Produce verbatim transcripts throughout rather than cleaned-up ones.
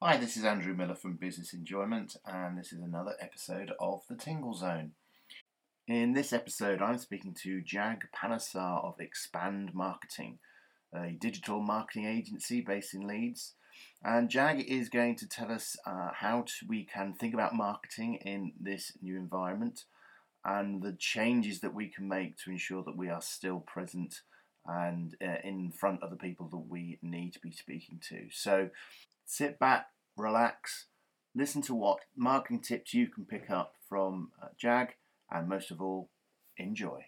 Hi, this is Andrew Miller from Business Enjoyment, and this is another episode of The Tingle Zone. In this episode, I'm speaking to Jag Panasar of Expand Marketing, a digital marketing agency based in Leeds. And Jag is going to tell us uh, how to, we can think about marketing in this new environment and the changes that we can make to ensure that we are still present and uh, in front of the people that we need to be speaking to. So sit back, relax, listen to what marketing tips you can pick up from uh, Jag, and most of all, enjoy.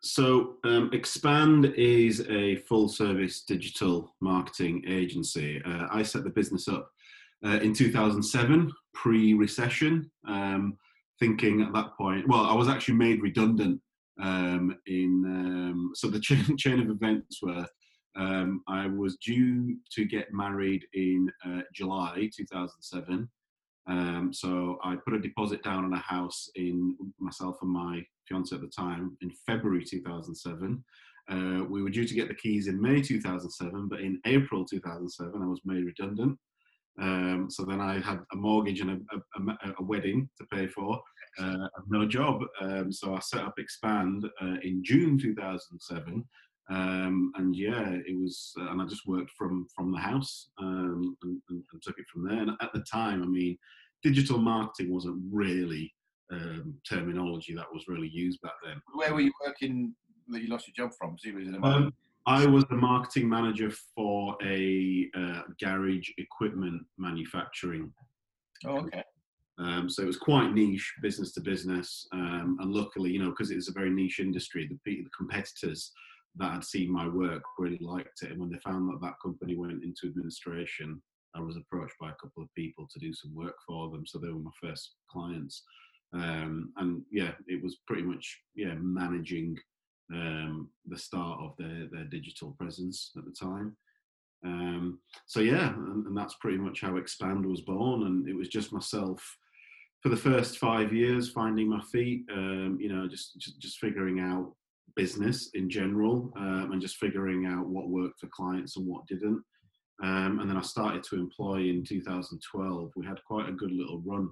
So um, Expand is a full-service digital marketing agency. Uh, I set the business up uh, in two thousand seven, pre-recession, um, thinking at that point, well, I was actually made redundant um, in, um, so the chain, chain of events were, Um, I was due to get married in uh, July two thousand seven, um, so I put a deposit down on a house in myself and my fiancé at the time in February two thousand seven. Uh, we were due to get the keys in May two thousand seven, but in April two thousand seven I was made redundant. Um, so then I had a mortgage and a, a, a wedding to pay for, uh, no job. Um, so I set up Expand uh, in June two thousand seven. Um, and yeah, it was, uh, and I just worked from, from the house um, and, and, and took it from there. And at the time, I mean, digital marketing wasn't really um, terminology that was really used back then. Where were you working that you lost your job from? So you was in a um, I was the marketing manager for a uh, garage equipment manufacturing. Oh, okay. Um, so it was quite niche, business to business. Um, and luckily, you know, because it was a very niche industry, the, the competitors that had seen my work really liked it, and when they found that that company went into administration, I was approached by a couple of people to do some work for them, so they were my first clients. Um, and yeah, it was pretty much yeah managing um, the start of their, their digital presence at the time. Um, so yeah, and, and that's pretty much how Expand was born, and it was just myself for the first five years finding my feet, um, you know, just, just just figuring out business in general, um, and just figuring out what worked for clients and what didn't. Um, and then I started to employ in two thousand twelve. We had quite a good little run.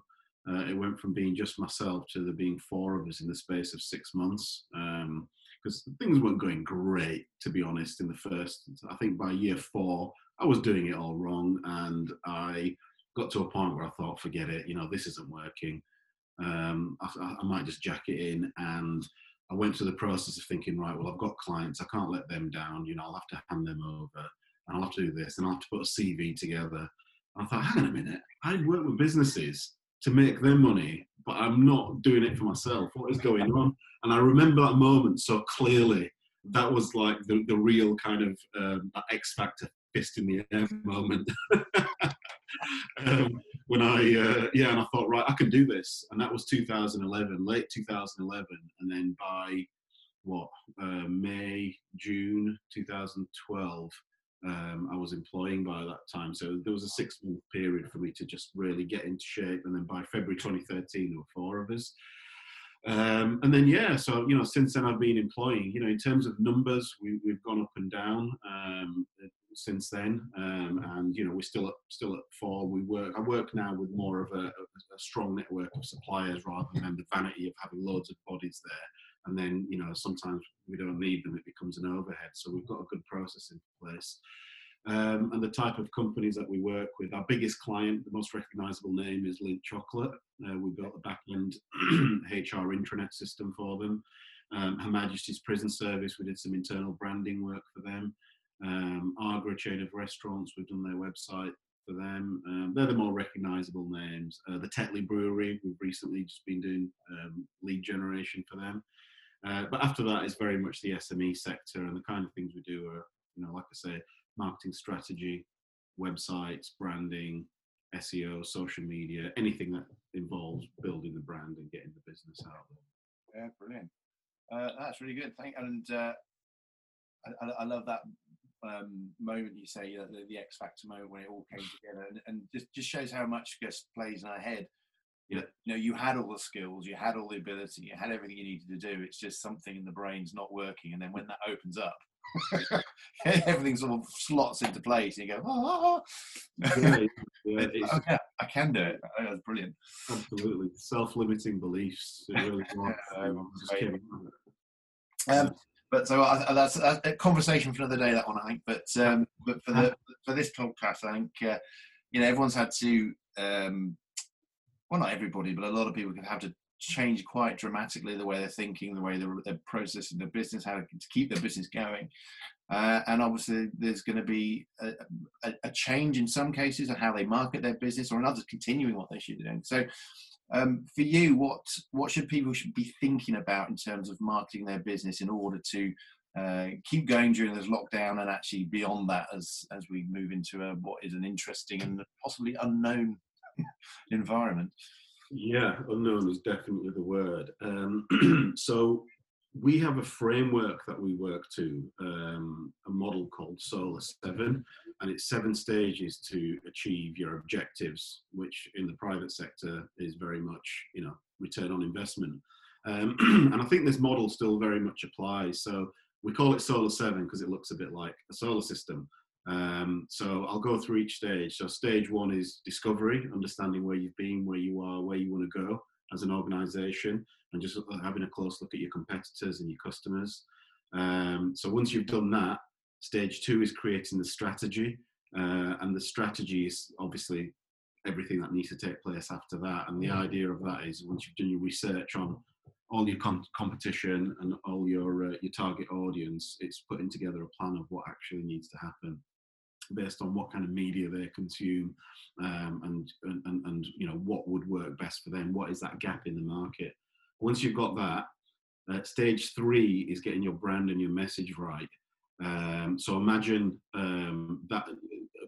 Uh, it went from being just myself to there being four of us in the space of six months, um, because things weren't going great, to be honest, in the first. I think by year four, I was doing it all wrong, and I got to a point where I thought, forget it, you know, this isn't working. Um, I, I might just jack it in, and I went through the process of thinking, right, well, I've got clients, I can't let them down, you know, I'll have to hand them over, and I'll have to do this, and I'll have to put a C V together. And I thought, hang on a minute, I work with businesses to make their money, but I'm not doing it for myself. What is going on? And I remember that moment so clearly. That was like the, the real kind of um, X Factor fist in the air moment. um, when I, uh, yeah, and I thought, right, I can do this. And that was two thousand eleven, late two thousand eleven. And then by, what, uh, May, June two thousand twelve, um, I was employing by that time. So there was a six-month period for me to just really get into shape. And then by February twenty thirteen, there were four of us. Um, and then, yeah, so, you know, since then I've been employing, you know, in terms of numbers, we, we've gone up and down um, since then. Um, and, you know, we're still at, still at four. We work, I work now with more of a, a strong network of suppliers rather than the vanity of having loads of bodies there. And then, you know, sometimes we don't need them. It becomes an overhead. So we've got a good process in place. Um, and the type of companies that we work with. Our biggest client, the most recognisable name, is Lindt Chocolate. Uh, we built a back-end H R intranet system for them. Um, Her Majesty's Prison Service, we did some internal branding work for them. Um, Agra chain of restaurants, we've done their website for them. Um, they're the more recognisable names. Uh, the Tetley Brewery, we've recently just been doing um, lead generation for them. Uh, but after that, it's very much the S M E sector, and the kind of things we do are, you know, like I say, marketing strategy, websites, branding, S E O, social media, anything that involves building the brand and getting the business out there. Yeah, brilliant. Uh, that's really good. Thank and uh, I, I love that um, moment you say, you know, the, the X Factor moment when it all came together, and, and just just shows how much just plays in our head. Yeah. You know, you had all the skills, you had all the ability, you had everything you needed to do. It's just something in the brain's not working, and then when that opens up. everything sort of slots into place and you go, oh, yeah, yeah, oh yeah, I can do it. I think that's brilliant. Absolutely. Self-limiting beliefs. It really was, um, just kidding. Um, but so uh, that's uh, a conversation for another day, that one, I think. But um, but for the for this podcast, I think uh, you know, everyone's had to um, well, not everybody, but a lot of people can have to change quite dramatically the way they're thinking, the way they're, they're processing their business, how to keep their business going, uh, and obviously there's going to be a, a, a change in some cases of how they market their business, or in others continuing what they should be doing. So um, for you, what what should people should be thinking about in terms of marketing their business in order to uh, keep going during this lockdown, and actually beyond that as as we move into a, what is an interesting and possibly unknown environment? Yeah, unknown is definitely the word. Um, so we have a framework that we work to, um, a model called Solar Seven, and it's seven stages to achieve your objectives, which in the private sector is very much, you know, return on investment. Um, and I think this model still very much applies. So we call it Solar Seven because it looks a bit like a solar system. Um, so I'll go through each stage. So stage one is discovery, understanding where you've been, where you are, where you want to go as an organisation, and just having a close look at your competitors and your customers. Um, so once you've done that, stage two is creating the strategy, uh, and the strategy is obviously everything that needs to take place after that. And the idea of that is once you've done your research on all your com- competition and all your uh, your target audience, it's putting together a plan of what actually needs to happen, based on what kind of media they consume, um, and, and, and you know, what would work best for them, what is that gap in the market. Once you've got that, uh, stage three is getting your brand and your message right. Um, so imagine um, that,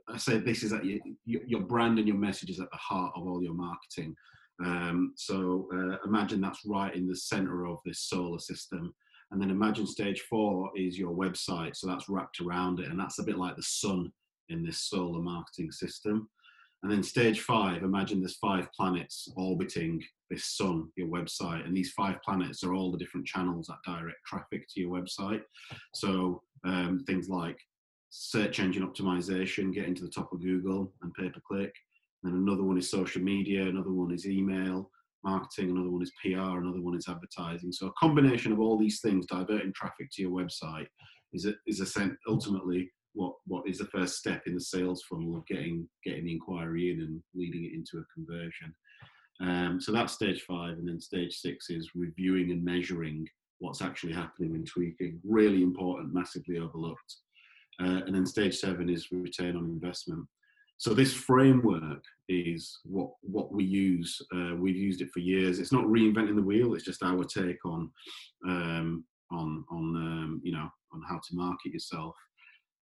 I say this is at your, your brand and your message is at the heart of all your marketing. Um, so uh, imagine that's right in the center of this solar system. And then imagine stage four is your website. So that's wrapped around it, and that's a bit like the sun in this solar marketing system. And then stage five, imagine there's five planets orbiting this sun, your website, and these five planets are all the different channels that direct traffic to your website. So um, things like search engine optimization, getting to the top of Google and pay-per-click. And then another one is social media, another one is email marketing, another one is P R, another one is advertising. So a combination of all these things diverting traffic to your website is a, is a ultimately what what is the first step in the sales funnel of getting getting the inquiry in and leading it into a conversion. Um, so that's stage five, and then stage six is reviewing and measuring what's actually happening and tweaking. Really important, massively overlooked. Uh, and then stage seven is return on investment. So this framework is what what we use. Uh, we've used it for years. It's not reinventing the wheel. It's just our take on um, on on um, you know, on how to market yourself.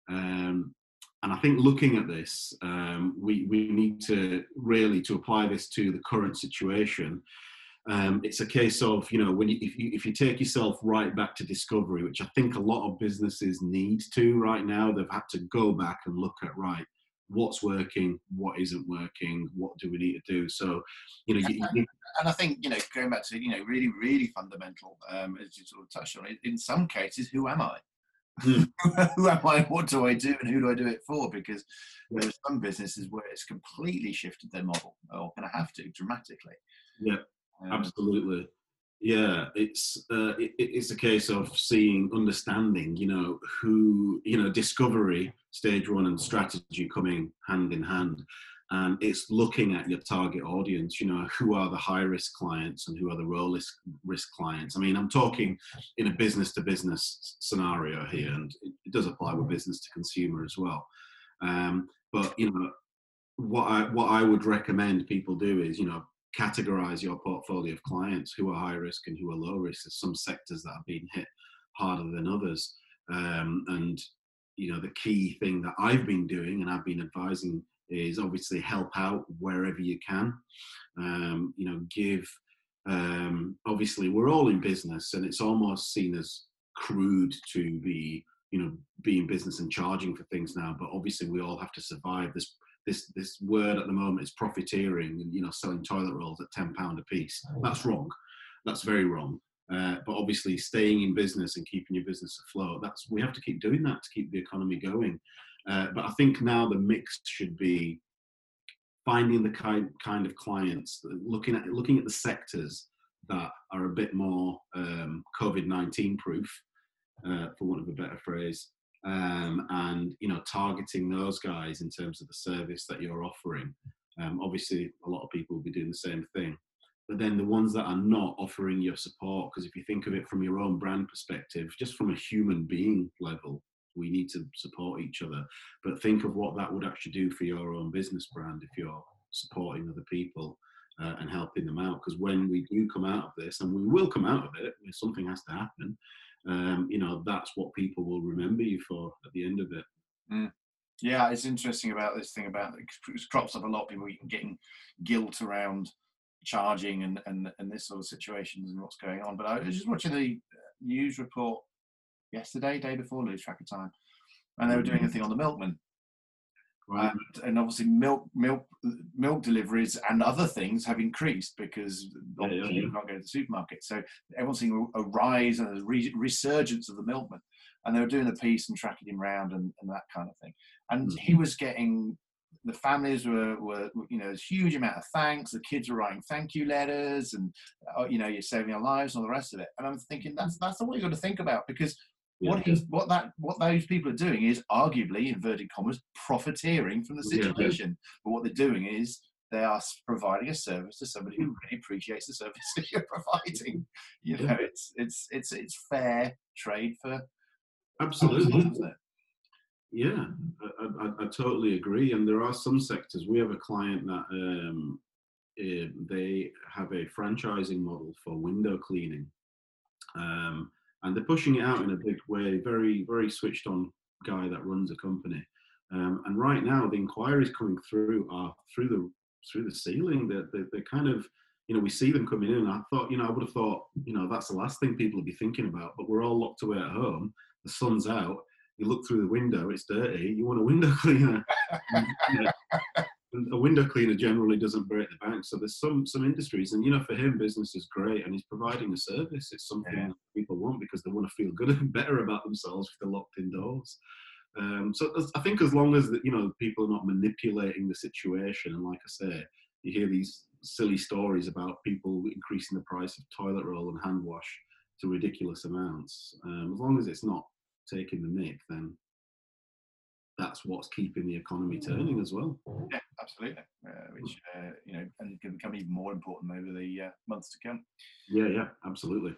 Um, and I think looking at this, um, we we need to really to apply this to the current situation. Um, it's a case of, you know, when you if, you if you take yourself right back to discovery, which I think a lot of businesses need to right now. They've had to go back and look at right. What's working, what isn't working, what do we need to do? So, you know, you, and, and I think, you know, going back to, you know, really, really fundamental, um, as you sort of touched on, in some cases, who am I? Hmm. Who am I? What do I do? And who do I do it for? Because yeah. There are some businesses where it's completely shifted their model, or going to have to dramatically. Yeah, um, absolutely. Yeah, it's uh, it, it's a case of seeing, understanding, you know, who, you know, discovery, stage one, and strategy coming hand in hand. And it's looking at your target audience, you know, who are the high-risk clients and who are the low-risk risk clients. I mean, I'm talking in a business-to-business scenario here, and it does apply with business-to-consumer as well. Um, but, you know, what I, what I would recommend people do is, you know, categorize your portfolio of clients, who are high risk and who are low risk. There's some sectors that have been hit harder than others. Um, and, you know, the key thing that I've been doing and I've been advising is obviously help out wherever you can. Um, you know, give, um, obviously we're all in business, and it's almost seen as crude to be, you know, be in business and charging for things now, but obviously we all have to survive this This this word at the moment is profiteering, and you know, selling toilet rolls at ten pounds a piece. That's wrong. That's very wrong. Uh, but obviously staying in business and keeping your business afloat, that's, we have to keep doing that to keep the economy going. Uh, but I think now the mix should be finding the kind, kind of clients, looking at, looking at the sectors that are a bit more um, COVID nineteen proof, uh, for want of a better phrase, um, and you know, targeting those guys in terms of the service that you're offering. Um, obviously, a lot of people will be doing the same thing. But then the ones that are not offering your support, because if you think of it from your own brand perspective, just from a human being level, we need to support each other. But think of what that would actually do for your own business brand if you're supporting other people uh, and helping them out. Because when we do come out of this, and we will come out of it, if something has to happen, um, you know, that's what people will remember you for at the end of it. Mm. Yeah, it's interesting about this thing about, it crops up a lot, people getting guilt around charging and, and, and this sort of situations and what's going on. But I was just watching the news report yesterday, day before, lose track of time, and they were doing a thing on the milkman, right? And, and obviously milk, milk, milk deliveries and other things have increased because obviously yeah, yeah. people can't go to the supermarket. So everyone's seeing a rise and a re resurgence of the milkman. And they were doing a piece and tracking him round and, and that kind of thing. And mm-hmm. he was getting, the families were, were, you know, there's a huge amount of thanks. The kids were writing thank you letters and, oh, you know, you're saving our lives and all the rest of it. And I'm thinking that's that's the way you've got to think about, because yeah, what he's, what that what those people are doing is arguably, inverted commas, profiteering from the situation. Yeah. But what they're doing is they are providing a service to somebody who really appreciates the service that you're providing. You know, it's it's it's it's fair trade for absolutely. Isn't it? Yeah, I, I, I totally agree. And there are some sectors. We have a client that um, uh, they have a franchising model for window cleaning, um, and they're pushing it out in a big way. Very, very switched on guy that runs a company. Um, and right now, the inquiries coming through are through the through the ceiling. They're, they're, they're kind of, you know, we see them coming in. And I thought, you know, I would have thought, you know, that's the last thing people would be thinking about. But we're all locked away at home. The sun's out. You look through the window, it's dirty, you want a window cleaner. Yeah. A window cleaner generally doesn't break the bank. So there's some some industries, and you know, for him, business is great, and he's providing a service. It's something yeah. that people want because they want to feel good and better about themselves if they're locked indoors. Um, so I think as long as, you know, people are not manipulating the situation, and like I say, you hear these silly stories about people increasing the price of toilet roll and hand wash to ridiculous amounts. Um, as long as it's not taking the mick, then that's what's keeping the economy turning as well. Yeah, absolutely. Uh, which uh, you know, and can become even more important over the uh, months to come. Yeah, yeah, absolutely.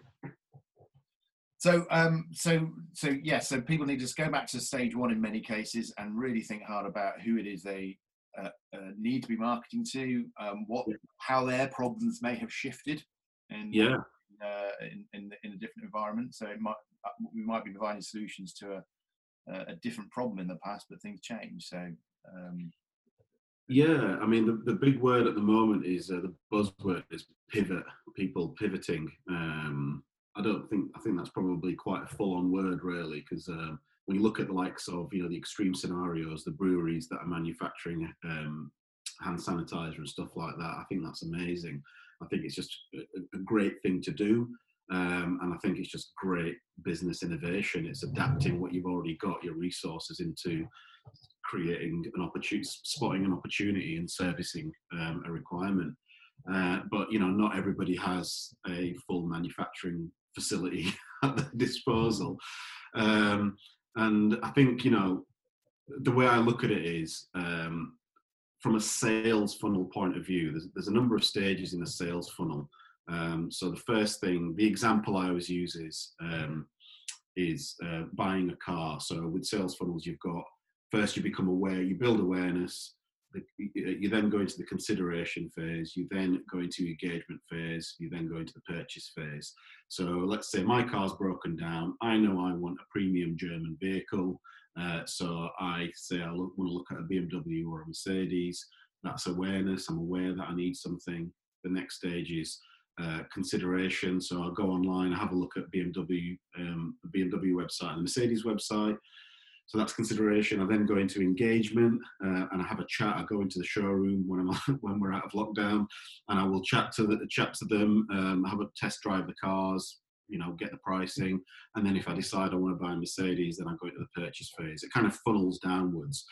So, um, so, so, yeah. So people need to just go back to stage one in many cases and really think hard about who it is they uh, uh, need to be marketing to, um, what, yeah. how their problems may have shifted, and yeah. Uh, in, in, in a different environment. So it might, we might be providing solutions to a, a different problem in the past, but things change. So um, yeah, I mean, the, the big word at the moment is uh, the buzzword is pivot, people pivoting. Um, I don't think, I think that's probably quite a full on word really, because um, when you look at the likes of, you know, the extreme scenarios, the breweries that are manufacturing um, hand sanitizer and stuff like that, I think that's amazing. I think it's just a great thing to do, um, and I think it's just great business innovation. It's adapting what you've already got, your resources, into creating an opportunity, spotting an opportunity and servicing um, a requirement. Uh, but, you know, not everybody has a full manufacturing facility at their disposal. Um, and I think, you know, the way I look at it is, um, from a sales funnel point of view, there's, there's a number of stages in a sales funnel. Um, so the first thing, the example I always use is, um, is uh, buying a car. So with sales funnels, you've got, first you become aware, you build awareness, you then go into the consideration phase, you then go into engagement phase, you then go into the purchase phase. So let's say my car's broken down, I know I want a premium German vehicle. Uh, so I say I look, want to look at a B M W or a Mercedes. That's awareness. I'm aware that I need something. The next stage is uh, consideration. So I'll go online, I have a look at B M W, um, the B M W website and the Mercedes website. So that's consideration. I then go into engagement uh, and I have a chat. I go into the showroom when I'm when we're out of lockdown, and I will chat to the chat to them. Um, have a test drive the cars, you know, get the pricing, and then if I decide I want to buy a Mercedes, then I go into the purchase phase. It kind of funnels downwards.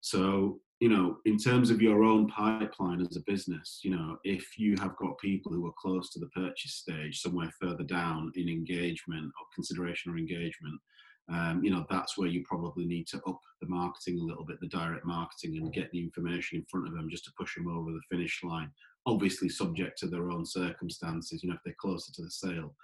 So, you know, in terms of your own pipeline as a business, you know, if you have got people who are close to the purchase stage, somewhere further down in engagement or consideration or engagement, um, you know, that's where you probably need to up the marketing a little bit, the direct marketing, and get the information in front of them just to push them over the finish line. Obviously subject to their own circumstances, you know, if they're closer to the sale.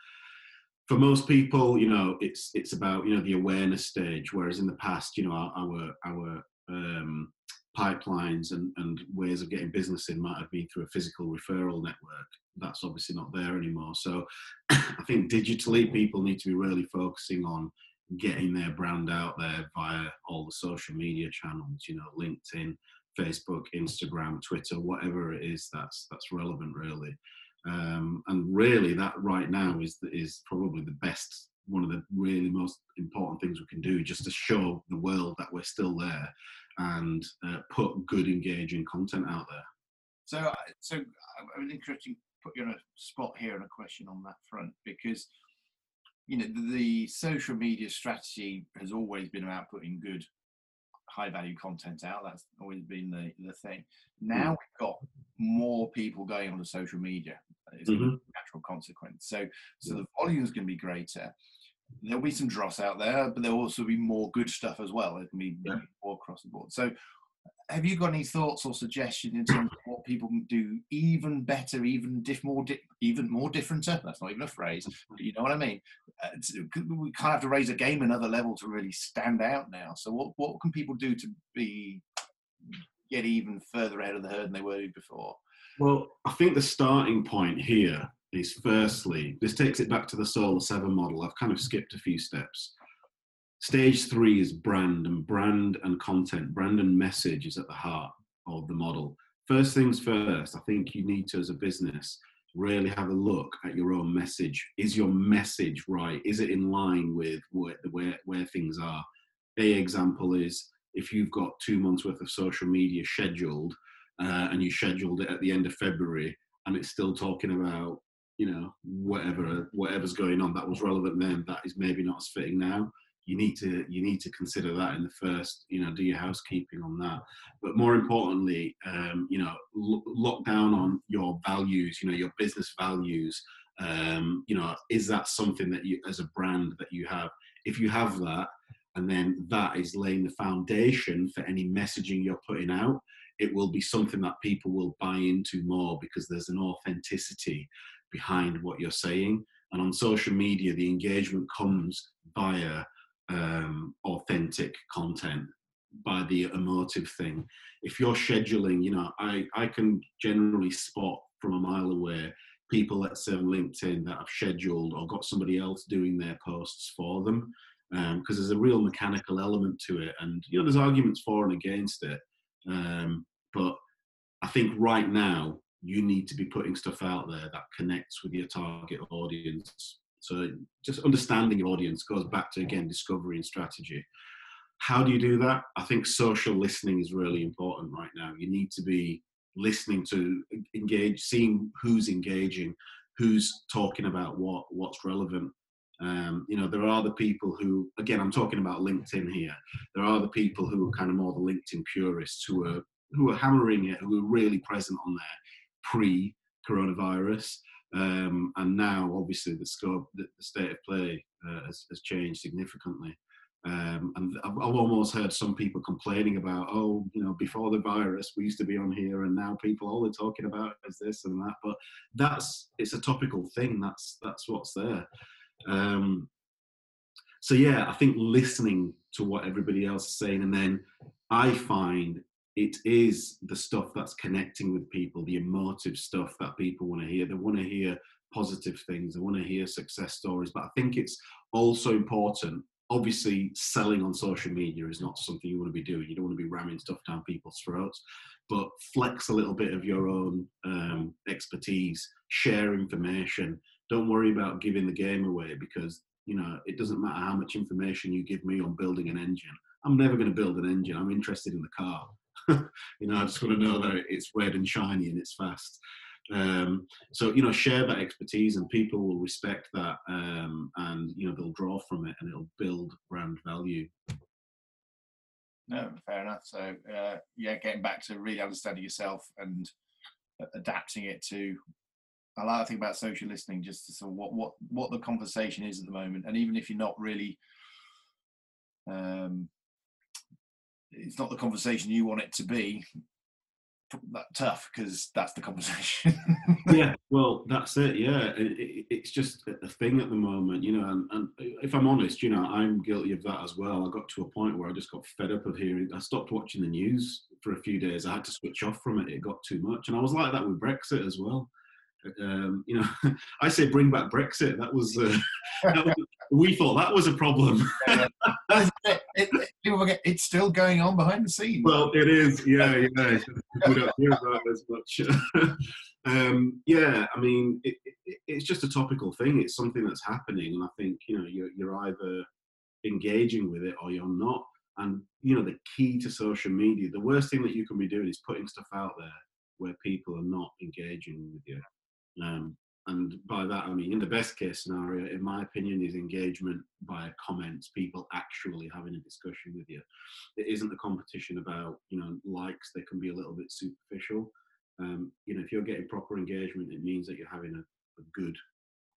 For most people, you know, it's it's about, you know, the awareness stage, whereas in the past, you know, our our, our um, pipelines and, and ways of getting business in might have been through a physical referral network. That's obviously not there anymore. So I think digitally people need to be really focusing on getting their brand out there via all the social media channels, you know, LinkedIn, Facebook, Instagram, Twitter, whatever it is that's that's relevant, really. Um, and really that right now is is probably the best, one of the really most important things we can do, just to show the world that we're still there and uh, put good engaging content out there. So, so I was interesting to put you on a spot here and a question on that front, because, you know, the social media strategy has always been about putting good high value content out. That's always been the, the thing. Now we've got more people going onto social media. It's mm-hmm. a natural consequence. So so the volume is going to be greater. There'll be some dross out there, but there'll also be more good stuff as well. It can be yeah. more across the board. So have you got any thoughts or suggestions in terms of what people can do even better, even diff- more di- even more differenter? That's not even a phrase, but you know what I mean? Uh, we kind of have to raise a game another level to really stand out now. So what, what can people do to be get even further out of the herd than they were before? Well, I think the starting point here is, firstly, this takes it back to the Solar Seven model. I've kind of skipped a few steps. Stage three is brand, and brand and content, brand and message is at the heart of the model. First things first, I think you need to, as a business, really have a look at your own message. Is your message right? Is it in line with where, where, where things are? A example is, if you've got two months worth of social media scheduled, uh, and you scheduled it at the end of February, and it's still talking about, you know, whatever, whatever's going on that was relevant then, that is maybe not as fitting now. You need to you need to consider that in the first, you know, do your housekeeping on that. But more importantly, um, you know, lo- lock down on your values, you know, your business values. Um, you know, is that something that you, as a brand, that you have? If you have that, and then that is laying the foundation for any messaging you're putting out, it will be something that people will buy into more, because there's an authenticity behind what you're saying. And on social media, the engagement comes via um authentic content, by the emotive thing. If you're scheduling, you know, I I can generally spot from a mile away people, let's say on LinkedIn, that I've scheduled or got somebody else doing their posts for them, um because there's a real mechanical element to it, and you know, there's arguments for and against it, um but I think right now you need to be putting stuff out there that connects with your target audience. So just understanding your audience goes back to, again, discovery and strategy. How do you do that? I think social listening is really important right now. You need to be listening to engage, seeing who's engaging, who's talking about what, what's relevant. Um, you know, there are the people who, again, I'm talking about LinkedIn here. There are the people who are kind of more the LinkedIn purists who are, who are hammering it, who are really present on there pre-coronavirus. Um, and now, obviously, the scope, the state of play uh, has, has changed significantly. Um, and I've, I've almost heard some people complaining about, oh, you know, before the virus, we used to be on here, and now people, all they're talking about is this and that. But that's, it's a topical thing. That's that's what's there. Um, so, yeah, I think listening to what everybody else is saying, and then I find it is the stuff that's connecting with people, the emotive stuff that people want to hear. They want to hear positive things. They want to hear success stories. But I think it's also important, obviously, selling on social media is not something you want to be doing. You don't want to be ramming stuff down people's throats. But flex a little bit of your own um, expertise. Share information. Don't worry about giving the game away, because, you know, it doesn't matter how much information you give me on building an engine. I'm never going to build an engine. I'm interested in the car. You know, I just want to know that it's red and shiny and it's fast. Um, so, you know, share that expertise and people will respect that, um, and, you know, they'll draw from it and it'll build brand value. No, fair enough. So, uh, yeah, getting back to really understanding yourself and adapting it to, I like to think about social listening, just to sort of what, what, what the conversation is at the moment. And even if you're not really, um, it's not the conversation you want it to be, that tough, because that's the conversation. Yeah, well, that's it. Yeah, it, it, it's just a thing at the moment, you know. And, and if I'm honest, you know, I'm guilty of that as well. I got to a point where I just got fed up of hearing. I stopped watching the news for a few days. I had to switch off from it. It got too much, and I was like that with Brexit as well. Um, you know, I say bring back Brexit. That was, uh, that was we thought that was a problem. Yeah, yeah. it, it, it, it's still going on behind the scenes. Well, it is. Yeah, yeah. We don't hear about it as much. um, yeah, I mean, it, it, it's just a topical thing. It's something that's happening, and I think, you know, you're, you're either engaging with it or you're not. And, you know, the key to social media, the worst thing that you can be doing is putting stuff out there where people are not engaging with you. Um, and by that I mean, in the best case scenario, in my opinion, is engagement via comments, people actually having a discussion with you. It isn't a competition about, you know, likes. They can be a little bit superficial. Um, you know, if you're getting proper engagement, it means that you're having a, a good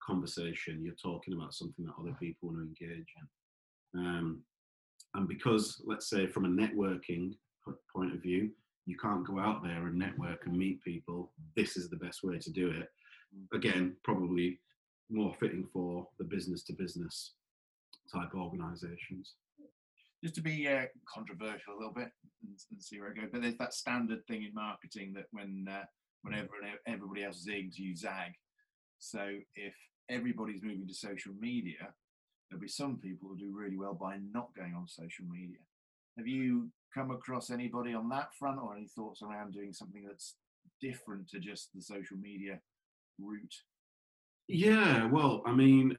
conversation. You're talking about something that other people want to engage in. Um, and because, let's say, from a networking point of view, you can't go out there and network and meet people, this is the best way to do it. Again, probably more fitting for the business-to-business type organisations. Just to be uh, controversial a little bit and, and see where I go, but there's that standard thing in marketing that when uh, whenever everybody else zigs, you zag. So if everybody's moving to social media, there'll be some people who do really well by not going on social media. Have you come across anybody on that front, or any thoughts around doing something that's different to just the social media route? Yeah, well, I mean,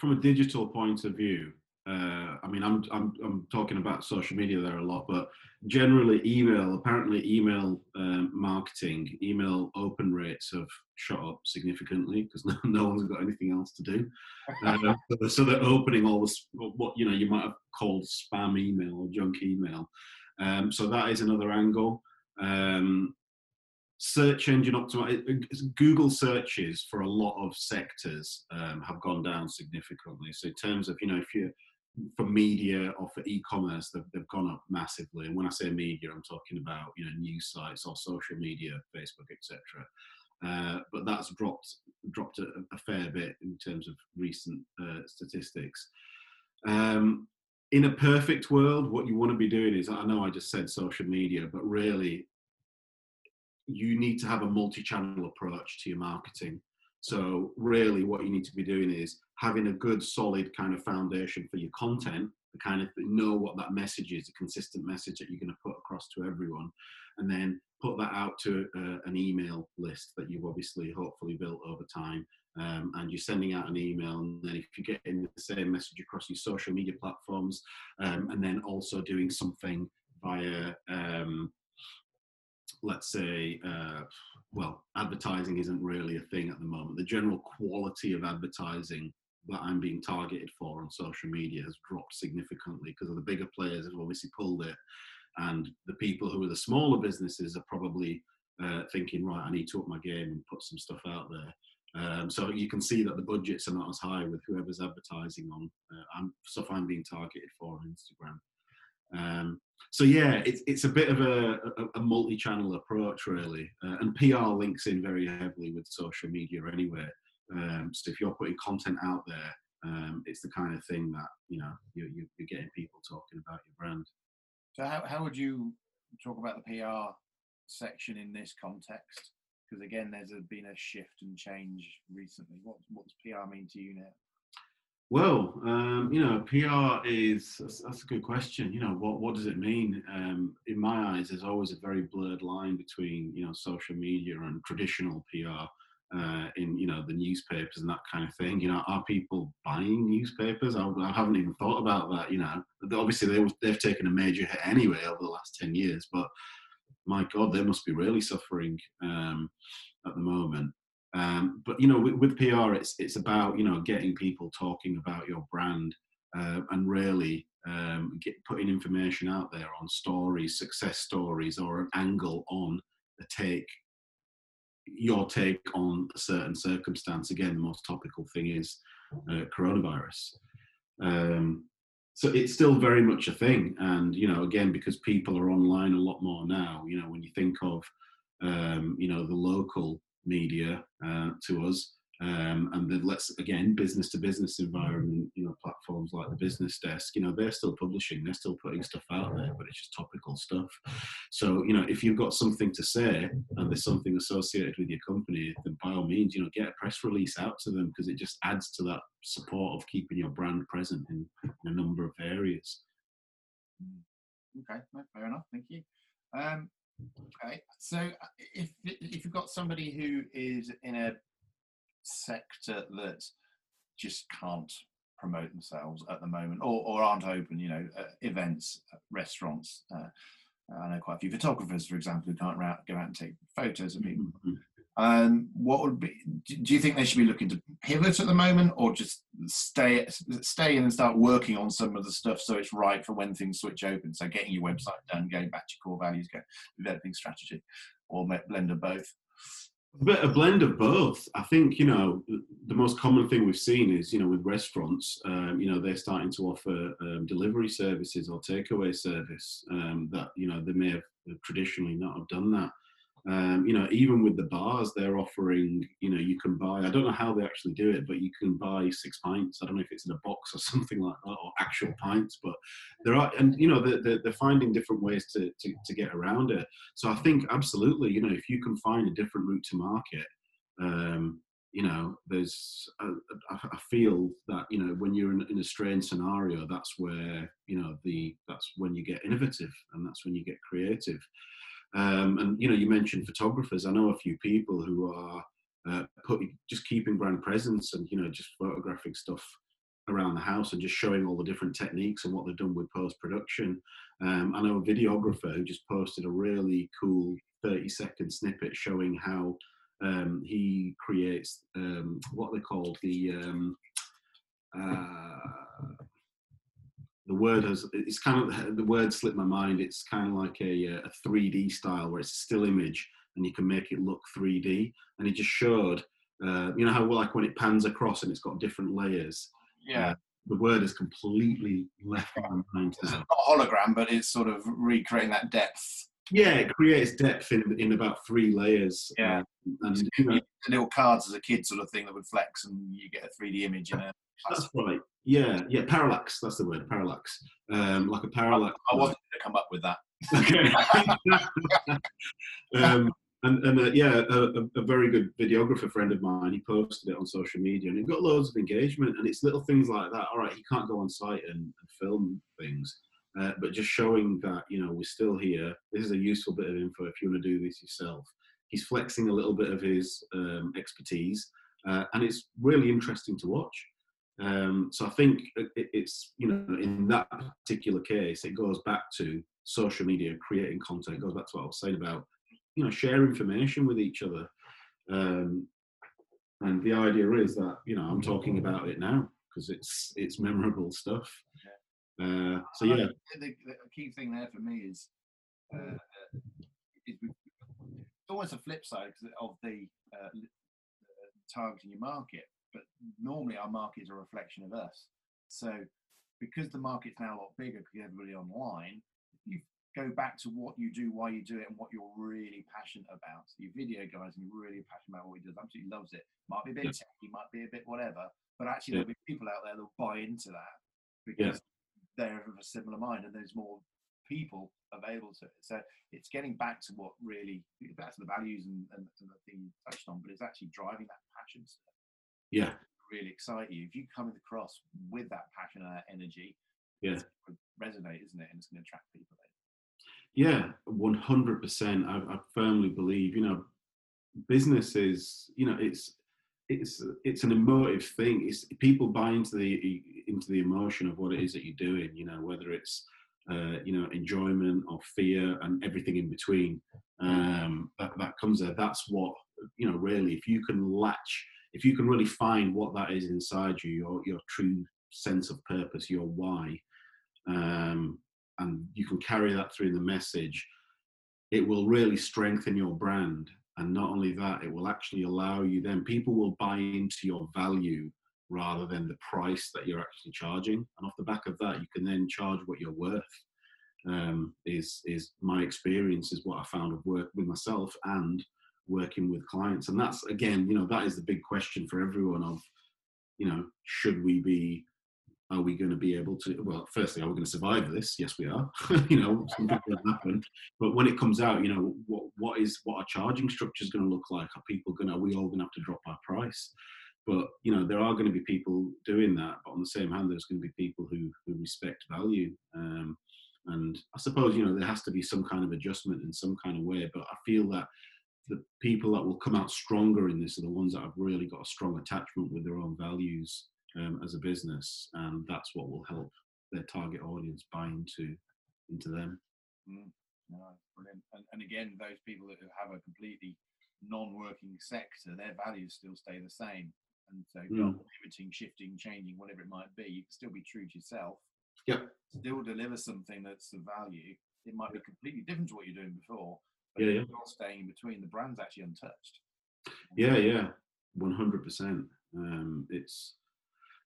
from a digital point of view, uh, I mean, I'm, I'm I'm talking about social media there a lot, but generally email, apparently email um, marketing, email open rates have shot up significantly because no, no one's got anything else to do. Uh, so they're opening all this, what, you know, you might have called spam email or junk email. Um, so that is another angle. Um, Search engine optimization, Google searches for a lot of sectors um, have gone down significantly. So in terms of, you know, if you're for media or for e-commerce, they've, they've gone up massively. And when I say media, I'm talking about, you know, news sites or social media, Facebook, et cetera. Uh, but that's dropped dropped a, a fair bit in terms of recent uh, statistics. Um, in a perfect world, what you want to be doing is, I know I just said social media, but really, you need to have a multi-channel approach to your marketing. So really what you need to be doing is having a good solid kind of foundation for your content, the kind of know what that message is, a consistent message that you're going to put across to everyone, and then put that out to uh, an email list that you've obviously hopefully built over time. Um, and you're sending out an email, and then if you're getting the same message across your social media platforms, um, and then also doing something via um, let's say, uh, well, advertising isn't really a thing at the moment. The general quality of advertising that I'm being targeted for on social media has dropped significantly because of the bigger players have obviously pulled it. And the people who are the smaller businesses are probably uh, thinking, right, I need to up my game and put some stuff out there. Um, so you can see that the budgets are not as high with whoever's advertising on uh, I'm, stuff I'm being targeted for on Instagram. Um, so yeah, it's it's a bit of a, a, a multi-channel approach really, uh, and P R links in very heavily with social media anyway. Um, so if you're putting content out there, um, it's the kind of thing that, you know, you're, you're getting people talking about your brand. So how how would you talk about the P R section in this context? Because again, there's been a shift and change recently. What what does P R mean to you now? Well, um, you know, P R is, that's, that's a good question. You know, what, what does it mean? Um, in my eyes, there's always a very blurred line between, you know, social media and traditional P R uh, in, you know, the newspapers and that kind of thing. You know, are people buying newspapers? I, I haven't even thought about that, you know. Obviously, they, they've taken a major hit anyway over the last ten years, but my God, they must be really suffering um, at the moment. Um, but, you know, with, with P R, it's it's about, you know, getting people talking about your brand uh, and really um, get, putting information out there on stories, success stories, or an angle on a take, your take on a certain circumstance. Again, the most topical thing is uh, coronavirus. Um, so it's still very much a thing. And, you know, again, because people are online a lot more now, you know, when you think of, um, you know, the local media uh, to us, um, and then let's again business to business environment, you know, platforms like the Business Desk, you know, they're still publishing, they're still putting stuff out there, but it's just topical stuff. So, you know, if you've got something to say and there's something associated with your company, then by all means, you know, get a press release out to them, because it just adds to that support of keeping your brand present in, in a number of areas. Okay, no, fair enough, thank you. Um, Okay, so if if you've got somebody who is in a sector that just can't promote themselves at the moment, or, or aren't open, you know, uh, events, uh, restaurants, uh, I know quite a few photographers, for example, who can't ra- go out and take photos of people. Mm-hmm. Um, what would be? Do you think they should be looking to pivot at the moment, or just stay stay in and start working on some of the stuff so it's right for when things switch open? So getting your website done, going back to core values, going developing strategy, or blend of both. A bit a blend of both. I think, you know, the most common thing we've seen is, you know, with restaurants, um, you know, they're starting to offer um, delivery services or takeaway service um, that, you know, they may have traditionally not have done that. Um, you know, even with the bars, they're offering, you know, you can buy, I don't know how they actually do it, but you can buy six pints. I don't know if it's in a box or something like that, or actual pints, but there are, and, you know, they're, they're finding different ways to, to, to get around it. So I think absolutely, you know, if you can find a different route to market, um, you know, there's, I, I feel that, you know, when you're in, in a strained scenario, that's where, you know, the, that's when you get innovative and that's when you get creative. Um, and, you know, you mentioned photographers. I know a few people who are uh, putting, just keeping brand presence and, you know, just photographing stuff around the house and just showing all the different techniques and what they've done with post-production. Um, I know a videographer who just posted a really cool thirty-second snippet showing how um, he creates um, what they call the... Um, uh, The word has, it's kind of, the word slipped my mind. It's kind of like a, a three D style where it's a still image and you can make it look three D. And it just showed, uh, you know how like when it pans across and it's got different layers. Yeah. Uh, the word is completely left my mind. It's not a hologram, but it's sort of recreating that depth. Yeah, it creates depth in in about three layers. Yeah. Um, and you know, little cards as a kid sort of thing that would flex and you get a three D image in it. That's right. Yeah, yeah, parallax. That's the word, parallax. Um, like a parallax. I wasn't going to come up with that. Okay. um, and and uh, yeah, a, a very good videographer friend of mine, he posted it on social media and it got loads of engagement, and it's little things like that. All right, you can't go on site and, and film things, uh, but just showing that, you know, we're still here. This is a useful bit of info if you want to do this yourself. He's flexing a little bit of his um, expertise, uh, and it's really interesting to watch. Um, so I think it's, you know, in that particular case, it goes back to social media, creating content. It goes back to what I was saying about, you know, share information with each other. Um, and the idea is that, you know, I'm talking about it now because it's it's memorable stuff. Uh, so yeah, the, the key thing there for me is uh, it's always a flip side of the uh, targeting your market. But normally our market is a reflection of us. So because the market's now a lot bigger because everybody online, you go back to what you do, why you do it, and what you're really passionate about. So your video guys, and you're really passionate about what he does, absolutely loves it. Might be a bit yeah. techy, might be a bit whatever, but actually yeah. there'll be people out there that'll buy into that because yeah. they're of a similar mind and there's more people available to it. So it's getting back to what really, back to the values and, and, and the thing you touched on, but it's actually driving that passion stuff. Yeah, really excite you. If you come across with that passion and that energy, yeah, it's going to resonate, isn't it? And it's going to attract people. Yeah, one hundred percent. I firmly believe, you know, business is, you know, it's it's it's an emotive thing. It's people buy into the into the emotion of what it is that you're doing. You know, whether it's uh, you know, enjoyment or fear and everything in between um, that, that comes there. That's what, you know, really, if you can latch, if you can really find what that is inside you, your, your true sense of purpose, your why, um, and you can carry that through the message, it will really strengthen your brand. And not only that, it will actually allow you then, people will buy into your value rather than the price that you're actually charging. And off the back of that, you can then charge what you're worth, um, is, is my experience, is what I found of work with myself and working with clients. And that's, again, you know, that is the big question for everyone of, you know, should we be, are we going to be able to, well, firstly, are we going to survive this? Yes, we are. You know, something will happen. But when it comes out, you know, what what is, what our charging structure is going to look like? Are people going to, are we all going to have to drop our price? But, you know, there are going to be people doing that. But on the same hand, there's going to be people who, who respect value. Um, and I suppose, you know, there has to be some kind of adjustment in some kind of way. But I feel that the people that will come out stronger in this are the ones that have really got a strong attachment with their own values um, as a business. And that's what will help their target audience buy into, into them. Mm, no, brilliant. And, and again, those people that have a completely non-working sector, their values still stay the same. And so mm. limiting, shifting, changing, whatever it might be, you can still be true to yourself. Yeah. Still deliver something that's of value. It might be completely different to what you're doing before, but yeah, yeah. you're staying in between. The brand's actually untouched. Yeah, yeah. One hundred percent. Um it's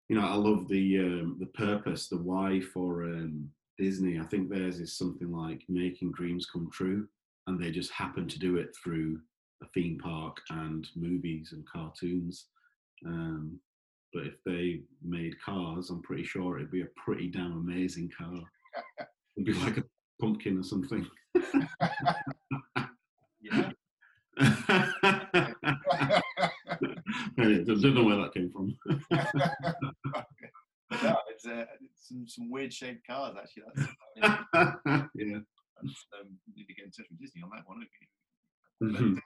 you know, I love the um the purpose, the why for um Disney. I think theirs is something like making dreams come true, and they just happen to do it through a theme park and movies and cartoons. Um, but if they made cars, I'm pretty sure it'd be a pretty damn amazing car. It'd be like a pumpkin or something. Yeah. I don't know where that came from. No, it's, uh, it's some, some weird shaped cars, actually. That's, I mean, yeah. That's, um, need to get in touch with Disney on that one. Mm-hmm. But,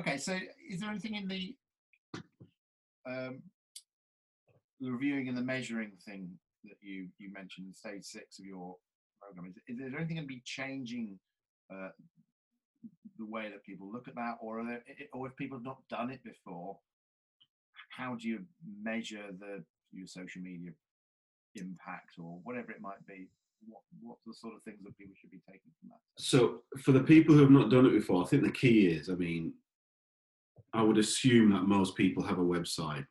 okay, so is there anything in the Um, the reviewing and the measuring thing that you, you mentioned in stage six of your program, is, is there anything going to be changing uh, the way that people look at that, or are there, or if people have not done it before, how do you measure the your social media impact or whatever it might be? What what the sort of things that people should be taking from that? So for the people who have not done it before, I think the key is, I mean, I would assume that most people have a website.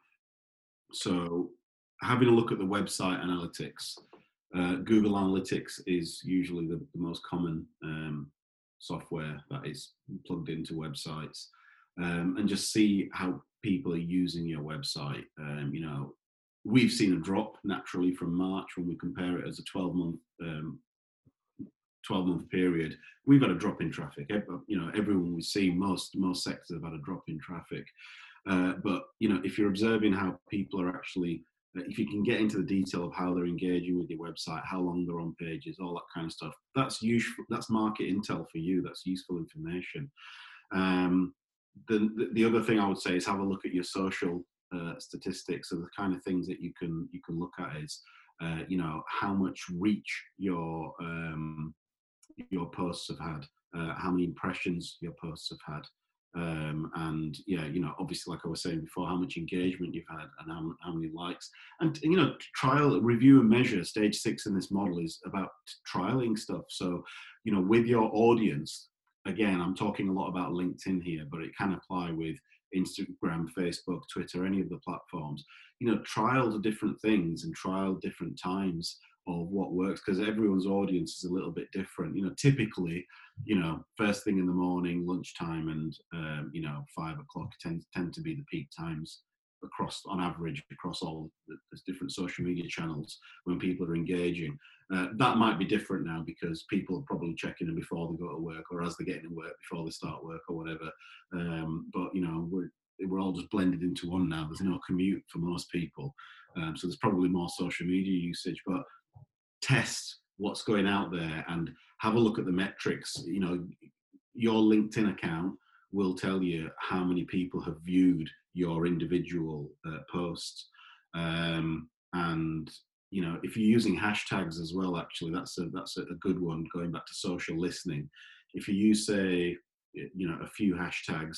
So having a look at the website analytics, uh, Google Analytics is usually the, the most common um, software that is plugged into websites, um, and just see how people are using your website. Um, you know, we've seen a drop naturally from March when we compare it as a twelve month um, twelve month period. We've had a drop in traffic. You know, everyone we see, most most sectors have had a drop in traffic. Uh, but you know, if you're observing how people are actually, if you can get into the detail of how they're engaging with your website, how long they're on pages, all that kind of stuff, that's useful. That's market intel for you. That's useful information. Um, the the other thing I would say is have a look at your social uh, statistics. So the kind of things that you can you can look at is, uh, you know, how much reach your um, your posts have had, uh, how many impressions your posts have had, um, and yeah, you know, obviously, like I was saying before, how much engagement you've had and how, how many likes. And you know, trial, review, and measure. Stage six in this model is about trialing stuff. So, you know, with your audience, again, I'm talking a lot about LinkedIn here, but it can apply with Instagram, Facebook, Twitter, any of the platforms. You know, trial different things and trial different times of what works, because everyone's audience is a little bit different. You know, typically, you know, first thing in the morning, lunchtime, and um, you know, five o'clock tend tend to be the peak times across, on average, across all the different social media channels when people are engaging. Uh, that might be different now because people are probably checking in before they go to work, or as they're getting to work before they start work, or whatever. Um, but you know, we're we're all just blended into one now. There's no commute for most people, um, so there's probably more social media usage, but test what's going out there and have a look at the metrics. You know, your LinkedIn account will tell you how many people have viewed your individual uh, posts, um, and you know, if you're using hashtags as well, actually, that's a, that's a good one, going back to social listening. If you use, say, you know, a few hashtags,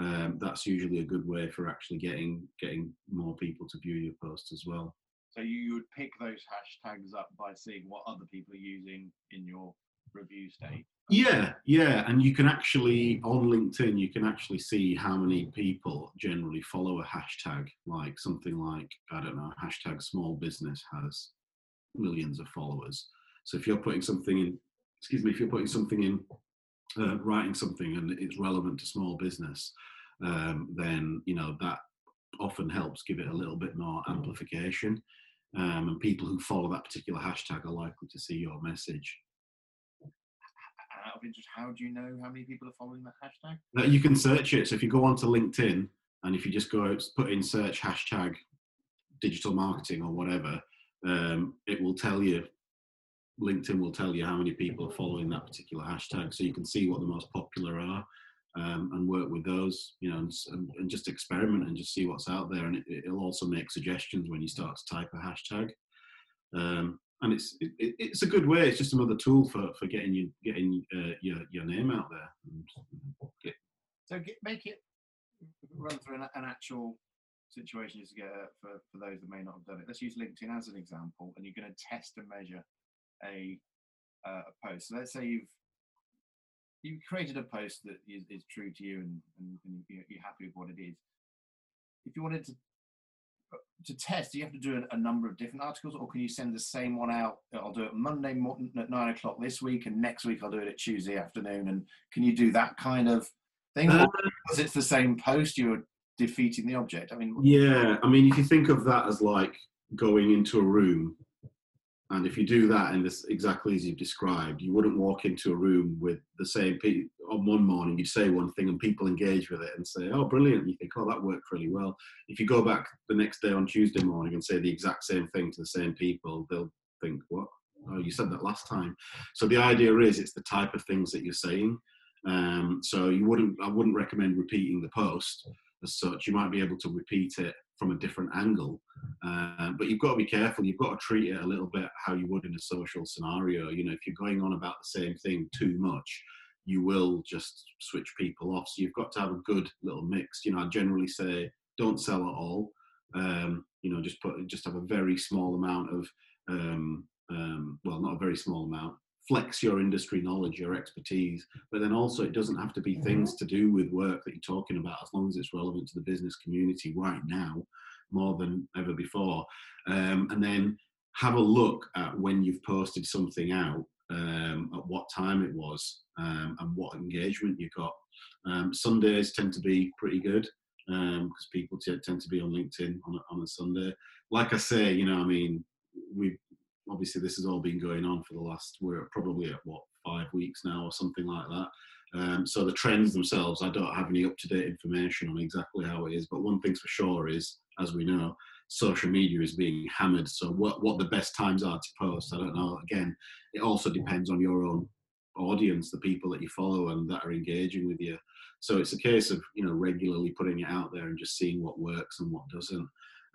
um, that's usually a good way for actually getting getting more people to view your post as well. So you would pick those hashtags up by seeing what other people are using in your review stage. Yeah, yeah. And you can actually, on LinkedIn, you can actually see how many people generally follow a hashtag, like something like, I don't know, hashtag small business has millions of followers. So if you're putting something in, excuse me, if you're putting something in, uh, writing something and it's relevant to small business, um, then, you know, that often helps give it a little bit more amplification. Um, and people who follow that particular hashtag are likely to see your message. Out of interest, how do you know how many people are following that hashtag? Uh, you can search it. So if you go onto LinkedIn and if you just go out, put in search hashtag digital marketing or whatever, um, it will tell you, LinkedIn will tell you how many people are following that particular hashtag. So you can see what the most popular are, um, and work with those, you know, and, and just experiment and just see what's out there. And it, it'll also make suggestions when you start to type a hashtag. Um, And it's it, it's a good way. It's just another tool for, for getting you getting uh, your your name out there. And so get, make it run through an, an actual situation just to get uh, for for those that may not have done it. Let's use LinkedIn as an example, and you're going to test and measure a uh, a post. So let's say you've you've created a post that is, is true to you, and, and, and you're happy with what it is. If you wanted to. To test, do you have to do a number of different articles, or can you send the same one out? I'll do it Monday morning at nine o'clock this week, and next week I'll do it at Tuesday afternoon. And can you do that kind of thing? Uh, because it's the same post, you're defeating the object. I mean, yeah, I mean, if you think of that as like going into a room, and if you do that in this exactly as you've described, you wouldn't walk into a room with the same people. On one morning, you'd say one thing and people engage with it and say, oh, brilliant. You think, oh, that worked really well. If you go back the next day on Tuesday morning and say the exact same thing to the same people, they'll think, what? Oh, you said that last time. So the idea is it's the type of things that you're saying. Um, so you wouldn't, I wouldn't recommend repeating the post as such. You might be able to repeat it from a different angle, uh, but you've got to be careful. You've got to treat it a little bit how you would in a social scenario. You know, if you're going on about the same thing too much, you will just switch people off. So you've got to have a good little mix. You know, I generally say don't sell at all. Um, you know, just put, just have a very small amount of, um, um, well, not a very small amount. Flex your industry knowledge, your expertise, but then also it doesn't have to be things to do with work that you're talking about, as long as it's relevant to the business community right now, more than ever before. Um, and then have a look at when you've posted something out, um, at what time it was. Um, and what engagement you got. Um, Sundays tend to be pretty good because um, people t- tend to be on LinkedIn on a, on a Sunday. Like I say, you know, I mean, we obviously this has all been going on for the last, we're probably at what, five weeks now or something like that. Um, so the trends themselves, I don't have any up-to-date information on exactly how it is, but one thing's for sure is, as we know, social media is being hammered. So what, what the best times are to post, I don't know. Again, it also depends on your own audience, the people that you follow and that are engaging with you. So it's a case of, you know, regularly putting it out there and just seeing what works and what doesn't.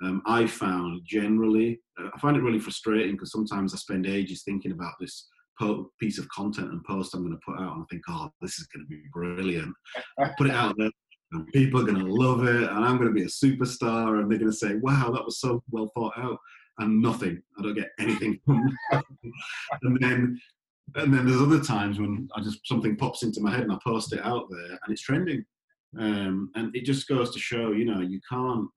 Um, I found generally, uh, I find it really frustrating because sometimes I spend ages thinking about this po- piece of content and post I'm going to put out, and I think, oh, this is going to be brilliant. I put it out there and people are going to love it and I'm going to be a superstar and they're going to say, wow, that was so well thought out, and nothing. I don't get anything from that. And then And then there's other times when I just, something pops into my head and I post it out there and it's trending. Um, and it just goes to show, you know, you can't,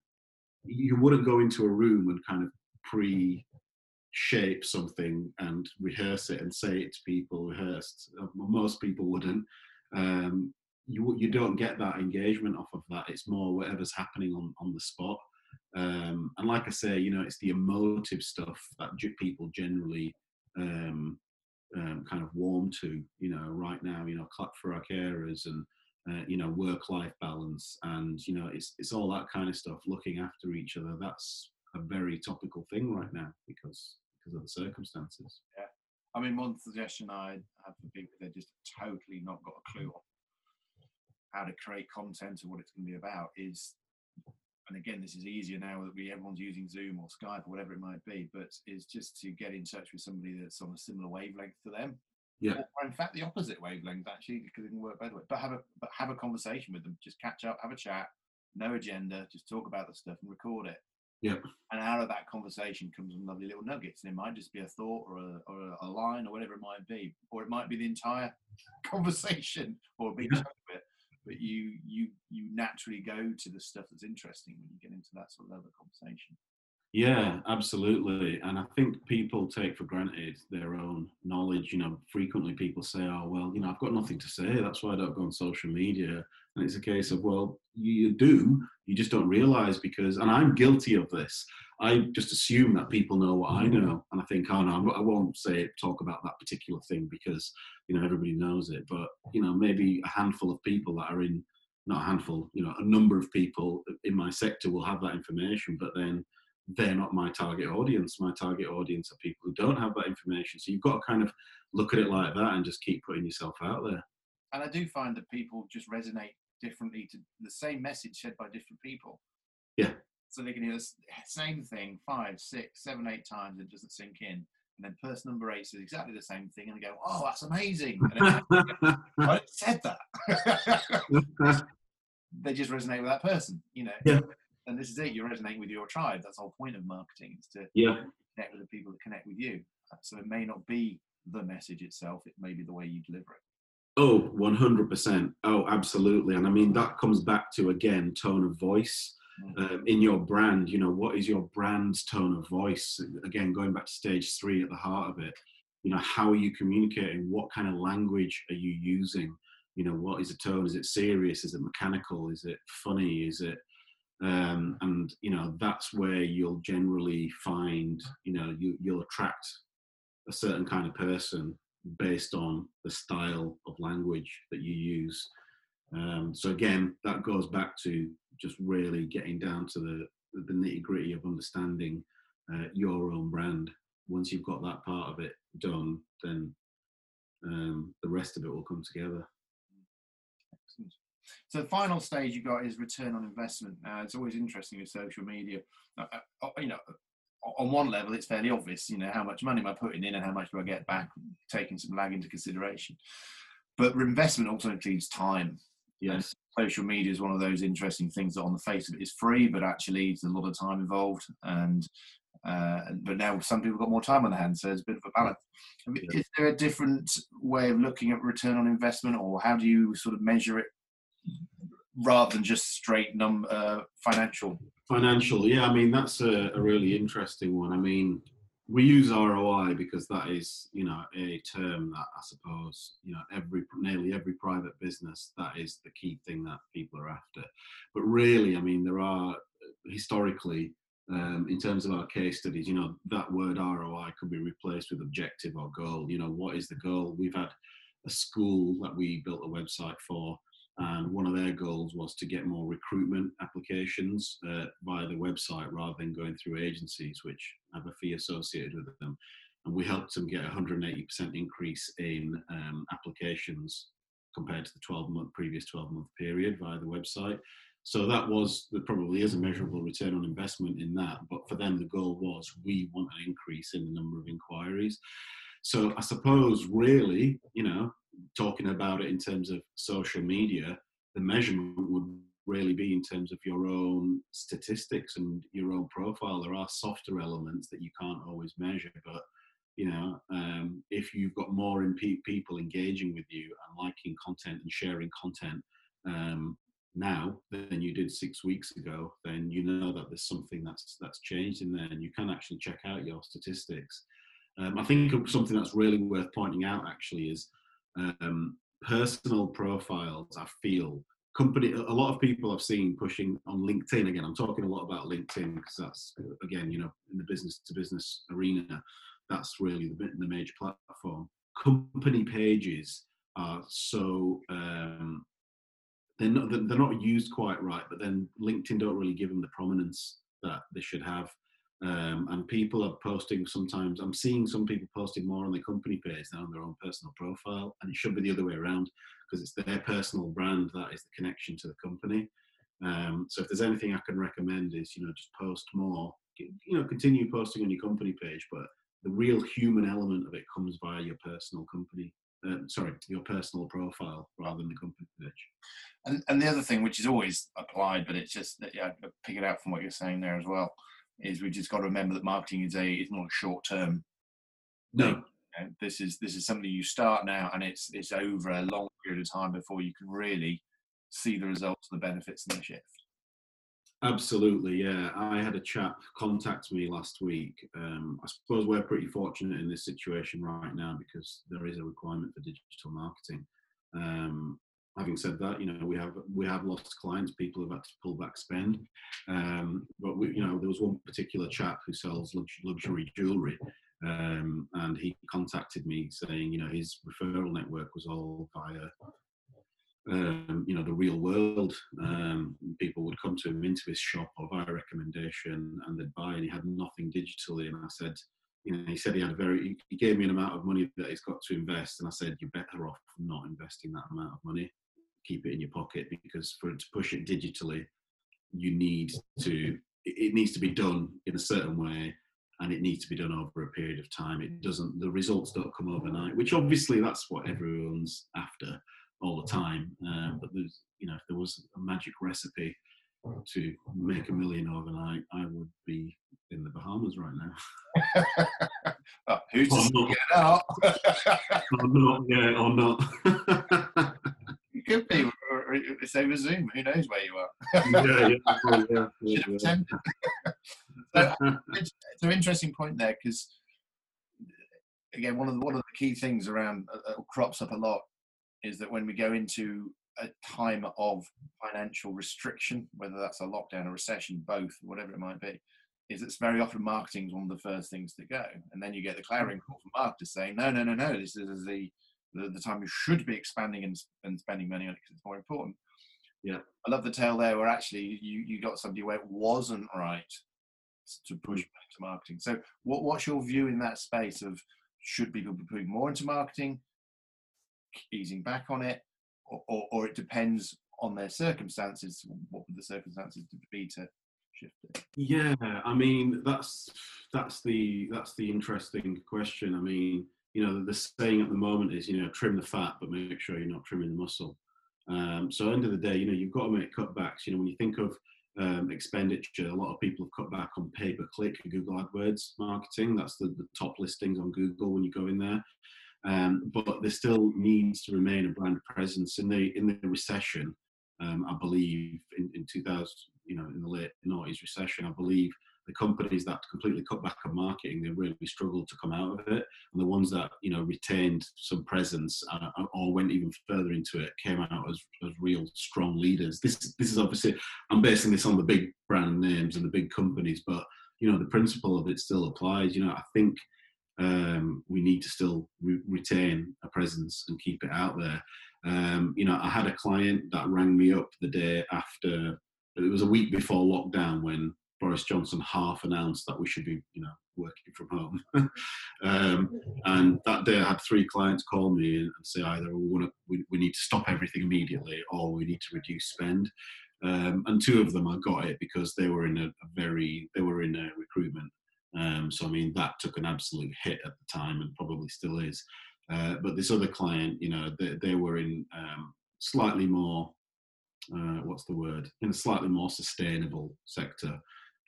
you wouldn't go into a room and kind of pre-shape something and rehearse it and say it to people rehearsed. Most people wouldn't. Um, you you don't get that engagement off of that. It's more whatever's happening on, on the spot. Um, and like I say, you know, it's the emotive stuff that people generally... Um, Um, kind of warm to, you know, right now, you know, clap for our carers and, uh, you know, work-life balance and, you know, it's it's all that kind of stuff, looking after each other. That's a very topical thing right now because because of the circumstances. Yeah. I mean, one suggestion I have for people, they're just totally not got a clue on how to create content or what it's going to be about, is and again, this is easier now that we everyone's using Zoom or Skype or whatever it might be, but it's just to get in touch with somebody that's on a similar wavelength to them. Yeah. Or in fact, the opposite wavelength, actually, because it can work both ways. But have a but have a conversation with them. Just catch up, have a chat, no agenda, just talk about the stuff and record it. Yeah. And out of that conversation comes some lovely little nuggets, and it might just be a thought or a, or a line or whatever it might be, or it might be the entire conversation or a big chunk of it. But you you you naturally go to the stuff that's interesting when you get into that sort of level of conversation. Yeah, absolutely. And I think people take for granted their own knowledge. You know, frequently people say, oh, well, you know, I've got nothing to say. That's why I don't go on social media. And it's a case of, well, you do, you just don't realize because, and I'm guilty of this. I just assume that people know what I know. And I think, oh, no, I won't say it, talk about that particular thing because, you know, everybody knows it. But, you know, maybe a handful of people that are in, not a handful, you know, a number of people in my sector will have that information, but then they're not my target audience. My target audience are people who don't have that information. So you've got to kind of look at it like that and just keep putting yourself out there. And I do find that people just resonate differently to the same message said by different people. Yeah. So they can hear the same thing five, six, seven, eight times and it doesn't sink in. And then person number eight says exactly the same thing and they go, oh, that's amazing. And goes, I said that. They just resonate with that person, you know. Yeah. And this is it, you're resonating with your tribe. That's the whole point of marketing, is to yeah. connect with the people that connect with you. So it may not be the message itself, it may be the way you deliver it. Oh, one hundred percent. Oh, absolutely. And I mean, that comes back to, again, tone of voice. Mm-hmm. Um, in your brand, you know, what is your brand's tone of voice? Again, going back to stage three at the heart of it, you know, how are you communicating? What kind of language are you using? You know, what is the tone? Is it serious? Is it mechanical? Is it funny? Is it... Um, and you know, that's where you'll generally find, you know, you, you'll attract a certain kind of person based on the style of language that you use. Um, so again, that goes back to just really getting down to the, the nitty gritty of understanding uh, your own brand. Once you've got that part of it done, then um, the rest of it will come together. Excellent. So the final stage you've got is return on investment. Uh, it's always interesting with social media. Uh, uh, you know, on one level, it's fairly obvious, you know, how much money am I putting in and how much do I get back, taking some lag into consideration. But investment also includes time. Yes. And social media is one of those interesting things that on the face of it is free, but actually there's a lot of time involved. And uh, but now some people have got more time on their hands, so there's a bit of a balance. I mean, yeah. Is there a different way of looking at return on investment, or how do you sort of measure it? Rather than just straight num uh, financial. Financial, yeah. I mean, that's a, a really interesting one. I mean, we use R O I because that is, you know, a term that I suppose, you know, every nearly every private business, that is the key thing that people are after. But really, I mean, there are historically, um, in terms of our case studies, you know, that word R O I could be replaced with objective or goal. You know, what is the goal? We've had a school that we built a website for. And one of their goals was to get more recruitment applications uh, via the website rather than going through agencies, which have a fee associated with them. And we helped them get a one hundred eighty percent increase in um, applications compared to the twelve month previous twelve month period via the website. So that was, there probably is a measurable return on investment in that. But for them, the goal was we want an increase in the number of inquiries. So I suppose really, you know, talking about it in terms of social media, the measurement would really be in terms of your own statistics and your own profile. There are softer elements that you can't always measure, but you know, um, if you've got more imp- people engaging with you and liking content and sharing content um, now than you did six weeks ago, then you know that there's something that's that's changed in there, and you can actually check out your statistics. Um, I think something that's really worth pointing out actually is um, personal profiles. I feel company, a lot of people I've seen pushing on LinkedIn. Again, I'm talking a lot about LinkedIn because that's, again, you know, in the business to business arena, that's really the, the major platform. Company pages are so, um, they're not, they're not used quite right, but then LinkedIn don't really give them the prominence that they should have. Um, and people are posting sometimes, I'm seeing some people posting more on their company page than on their own personal profile, and it should be the other way around because it's their personal brand that is the connection to the company. Um, so if there's anything I can recommend is, you know, just post more, you know, continue posting on your company page, but the real human element of it comes via your personal company, uh, sorry, your personal profile rather than the company page. And, and the other thing, which is always applied, but it's just that, yeah, I pick it out from what you're saying there as well, is we've just got to remember that marketing is a, is not a short-term. No. And this is this is something you start now, and it's it's over a long period of time before you can really see the results, the benefits, and the shift. Absolutely, yeah. I had a chap contact me last week. Um, I suppose we're pretty fortunate in this situation right now because there is a requirement for digital marketing. Um, having said that, you know, we have we have lost clients. People have had to pull back spend. Um, but we, you know, there was one particular chap who sells luxury jewellery. Um, and he contacted me saying, you know, his referral network was all via, um, you know, the real world. Um, people would come to him into his shop or via recommendation, and they'd buy, and he had nothing digitally. And I said, you know, he said he had a very, he gave me an amount of money that he's got to invest. And I said, you're better off not investing that amount of money. Keep it in your pocket, because for it to push it digitally, you need to, it needs to be done in a certain way. And it needs to be done over a period of time. It doesn't, the results don't come overnight, which obviously that's what everyone's after all the time. Uh, but there's, you know, if there was a magic recipe to make a million overnight, I would be in the Bahamas right now. Oh, who's to get out? Or not, yeah, or not. You could be. It's over Zoom. Who knows where you are? Yeah, yeah, yeah, yeah, yeah. Should have attempted. But it's, it's an interesting point there, because again, one of the, one of the key things around uh, crops up a lot is that when we go into a time of financial restriction, whether that's a lockdown, a recession, both, whatever it might be, is it's very often marketing is one of the first things to go, and then you get the clarion call from marketers saying, no, no, no, no, this is the the, the time you should be expanding and, and spending money on it because it's more important. Yeah, I love the tale there where actually you you got somebody where it wasn't right to push back to marketing. So what, what's your view in that space of should people be putting more into marketing, easing back on it, or, or, or it depends on their circumstances? What would the circumstances be to shift it? Yeah, I mean, that's that's the that's the interesting question. I mean, you know, the saying at the moment is, you know, trim the fat, but make sure you're not trimming the muscle. Um, so at the end of the day, you know, you've got to make cutbacks. You know, when you think of Um, expenditure, a lot of people have cut back on pay-per-click Google AdWords marketing. That's the, the top listings on Google when you go in there. Um, but there still needs to remain a brand presence in the in the recession. Um, I believe in, in two thousand, you know, in the late noughties recession, I believe the companies that completely cut back on marketing, they really struggled to come out of it. And the ones that, you know, retained some presence uh, or went even further into it came out as, as real strong leaders. This, this is obviously, I'm basing this on the big brand names and the big companies, but, you know, the principle of it still applies. You know, I think um, we need to still re- retain a presence and keep it out there. Um, you know, I had a client that rang me up the day after, it was a week before lockdown when Boris Johnson half announced that we should be, you know, working from home. um, and that day I had three clients call me and say either we want to, we, we need to stop everything immediately or we need to reduce spend. Um, and two of them, I got it because they were in a, a very, they were in a recruitment. Um, so, I mean, that took an absolute hit at the time and probably still is. Uh, but this other client, you know, they, they were in um, slightly more, uh, what's the word, in a slightly more sustainable sector.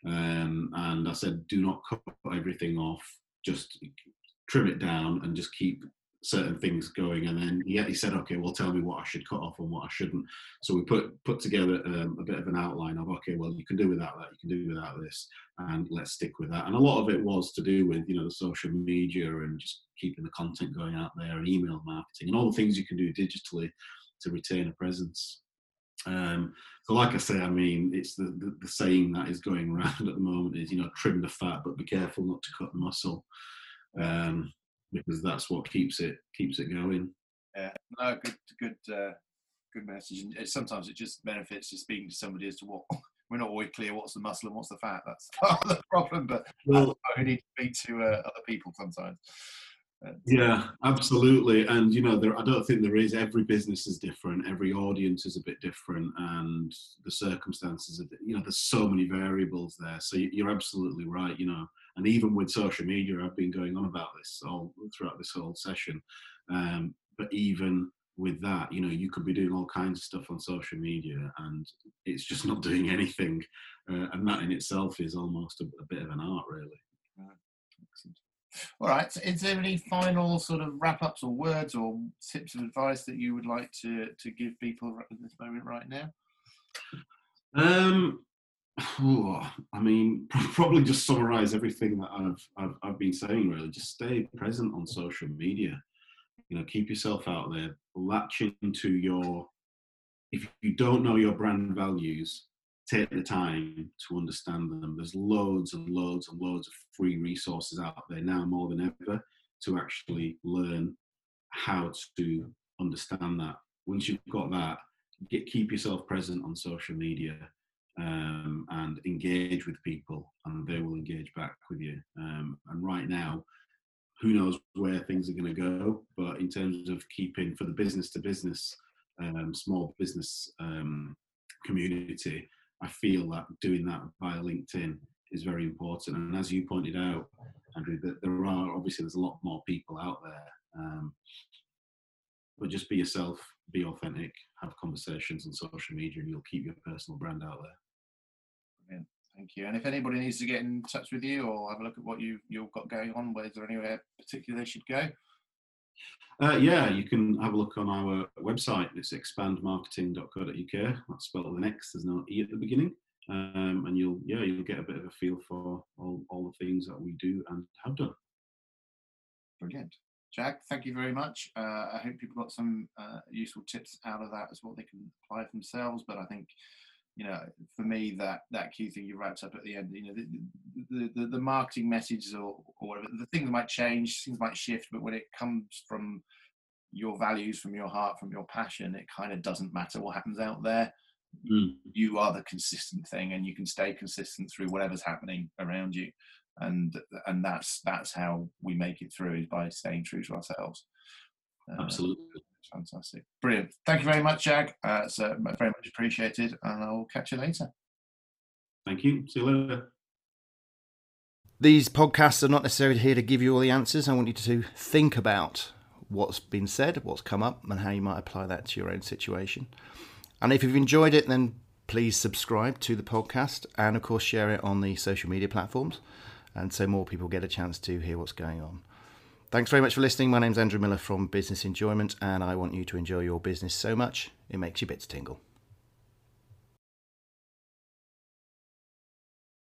Um, and I said, do not cut everything off, just trim it down and just keep certain things going. And then yeah, he said, okay, well, tell me what I should cut off and what I shouldn't. So we put put together um, a bit of an outline of, okay, well, you can do without that, you can do without this, and let's stick with that. And a lot of it was to do with, you know, the social media and just keeping the content going out there and email marketing and all the things you can do digitally to retain a presence. Um, so like I say, I mean, it's the, the, the saying that is going around at the moment is, you know, trim the fat, but be careful not to cut the muscle, um, because that's what keeps it, keeps it going. Yeah, no, good, good, uh, good message. And sometimes it just benefits just speaking to somebody as to what, we're not always clear what's the muscle and what's the fat. That's part of the problem, but well, we need to speak to uh, other people sometimes. But, yeah, absolutely. And, you know, there, I don't think there is. Every business is different. Every audience is a bit different. And the circumstances, are, you know, there's so many variables there. So you're absolutely right, you know. And even with social media, I've been going on about this all throughout this whole session. Um, but even with that, you know, you could be doing all kinds of stuff on social media and it's just not doing anything. Uh, and that in itself is almost a, a bit of an art, really. Right. Excellent. All right. So is there any final sort of wrap-ups or words or tips of advice that you would like to to give people at this moment right now? Um, oh, I mean, probably just summarise everything that I've, I've I've been saying. Really, just stay present on social media. You know, keep yourself out there. Latch into your. If you don't know your brand values, take the time to understand them. There's loads and loads and loads of free resources out there now more than ever to actually learn how to understand that. Once you've got that, get, keep yourself present on social media um, and engage with people, and they will engage back with you. Um, and right now, who knows where things are going to go, but in terms of keeping for the business to business, um, small business um, community, I feel that doing that via LinkedIn is very important. And as you pointed out, Andrew, that there are obviously there's a lot more people out there, um, but just be yourself, be authentic, have conversations on social media, and you'll keep your personal brand out there. Brilliant. Thank you. And if anybody needs to get in touch with you or have a look at what you, you've got going on, where is there anywhere particular they should go? Uh, yeah, you can have a look on our website. It's expand marketing dot co dot U K. That's spelled with an X. There's no E at the beginning, um, and you'll yeah you'll get a bit of a feel for all, all the things that we do and have done. Brilliant, Jag. Thank you very much. Uh, I hope people got some uh, useful tips out of that as what they can apply for themselves. But I think, you know, for me, that that key thing you wrapped up at the end, you know, the the, the marketing messages or, or whatever, the things might change, things might shift, but when it comes from your values, from your heart, from your passion, it kind of doesn't matter what happens out there. Mm. You are the consistent thing, and you can stay consistent through whatever's happening around you, and and that's that's how we make it through, is by staying true to ourselves. Absolutely. Uh, fantastic. Brilliant. Thank you very much, Jag. Uh, it's uh, very much appreciated, and I'll catch you later. Thank you. See you later. These podcasts are not necessarily here to give you all the answers. I want you to think about what's been said, what's come up, and how you might apply that to your own situation. And if you've enjoyed it, then please subscribe to the podcast and, of course, share it on the social media platforms, and so more people get a chance to hear what's going on. Thanks very much for listening. My name's Andrew Miller from Business Enjoyment, and I want you to enjoy your business so much it makes your bits tingle.